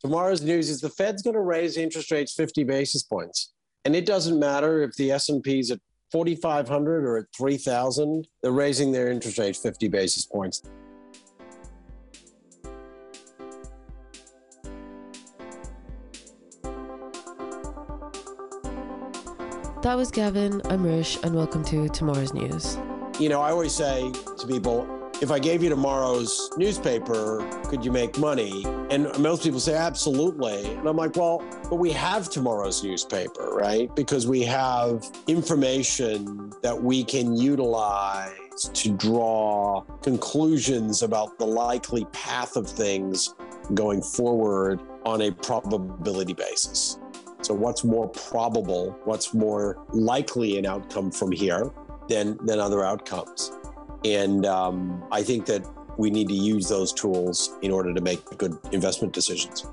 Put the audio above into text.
Tomorrow's news is the Fed's going to raise interest rates 50 basis points. And it doesn't matter if the S&P's at 4,500 or at 3,000, they're raising their interest rates 50 basis points. That was Gavin. I'm Rish, and welcome to Tomorrow's News. You know, I always say to people, if I gave you tomorrow's newspaper, could you make money? And most people say, absolutely. And I'm like, well, but we have tomorrow's newspaper, right? Because we have information that we can utilize to draw conclusions about the likely path of things going forward on a probability basis. So what's more probable, what's more likely an outcome from here than other outcomes? And I think that we need to use those tools in order to make good investment decisions.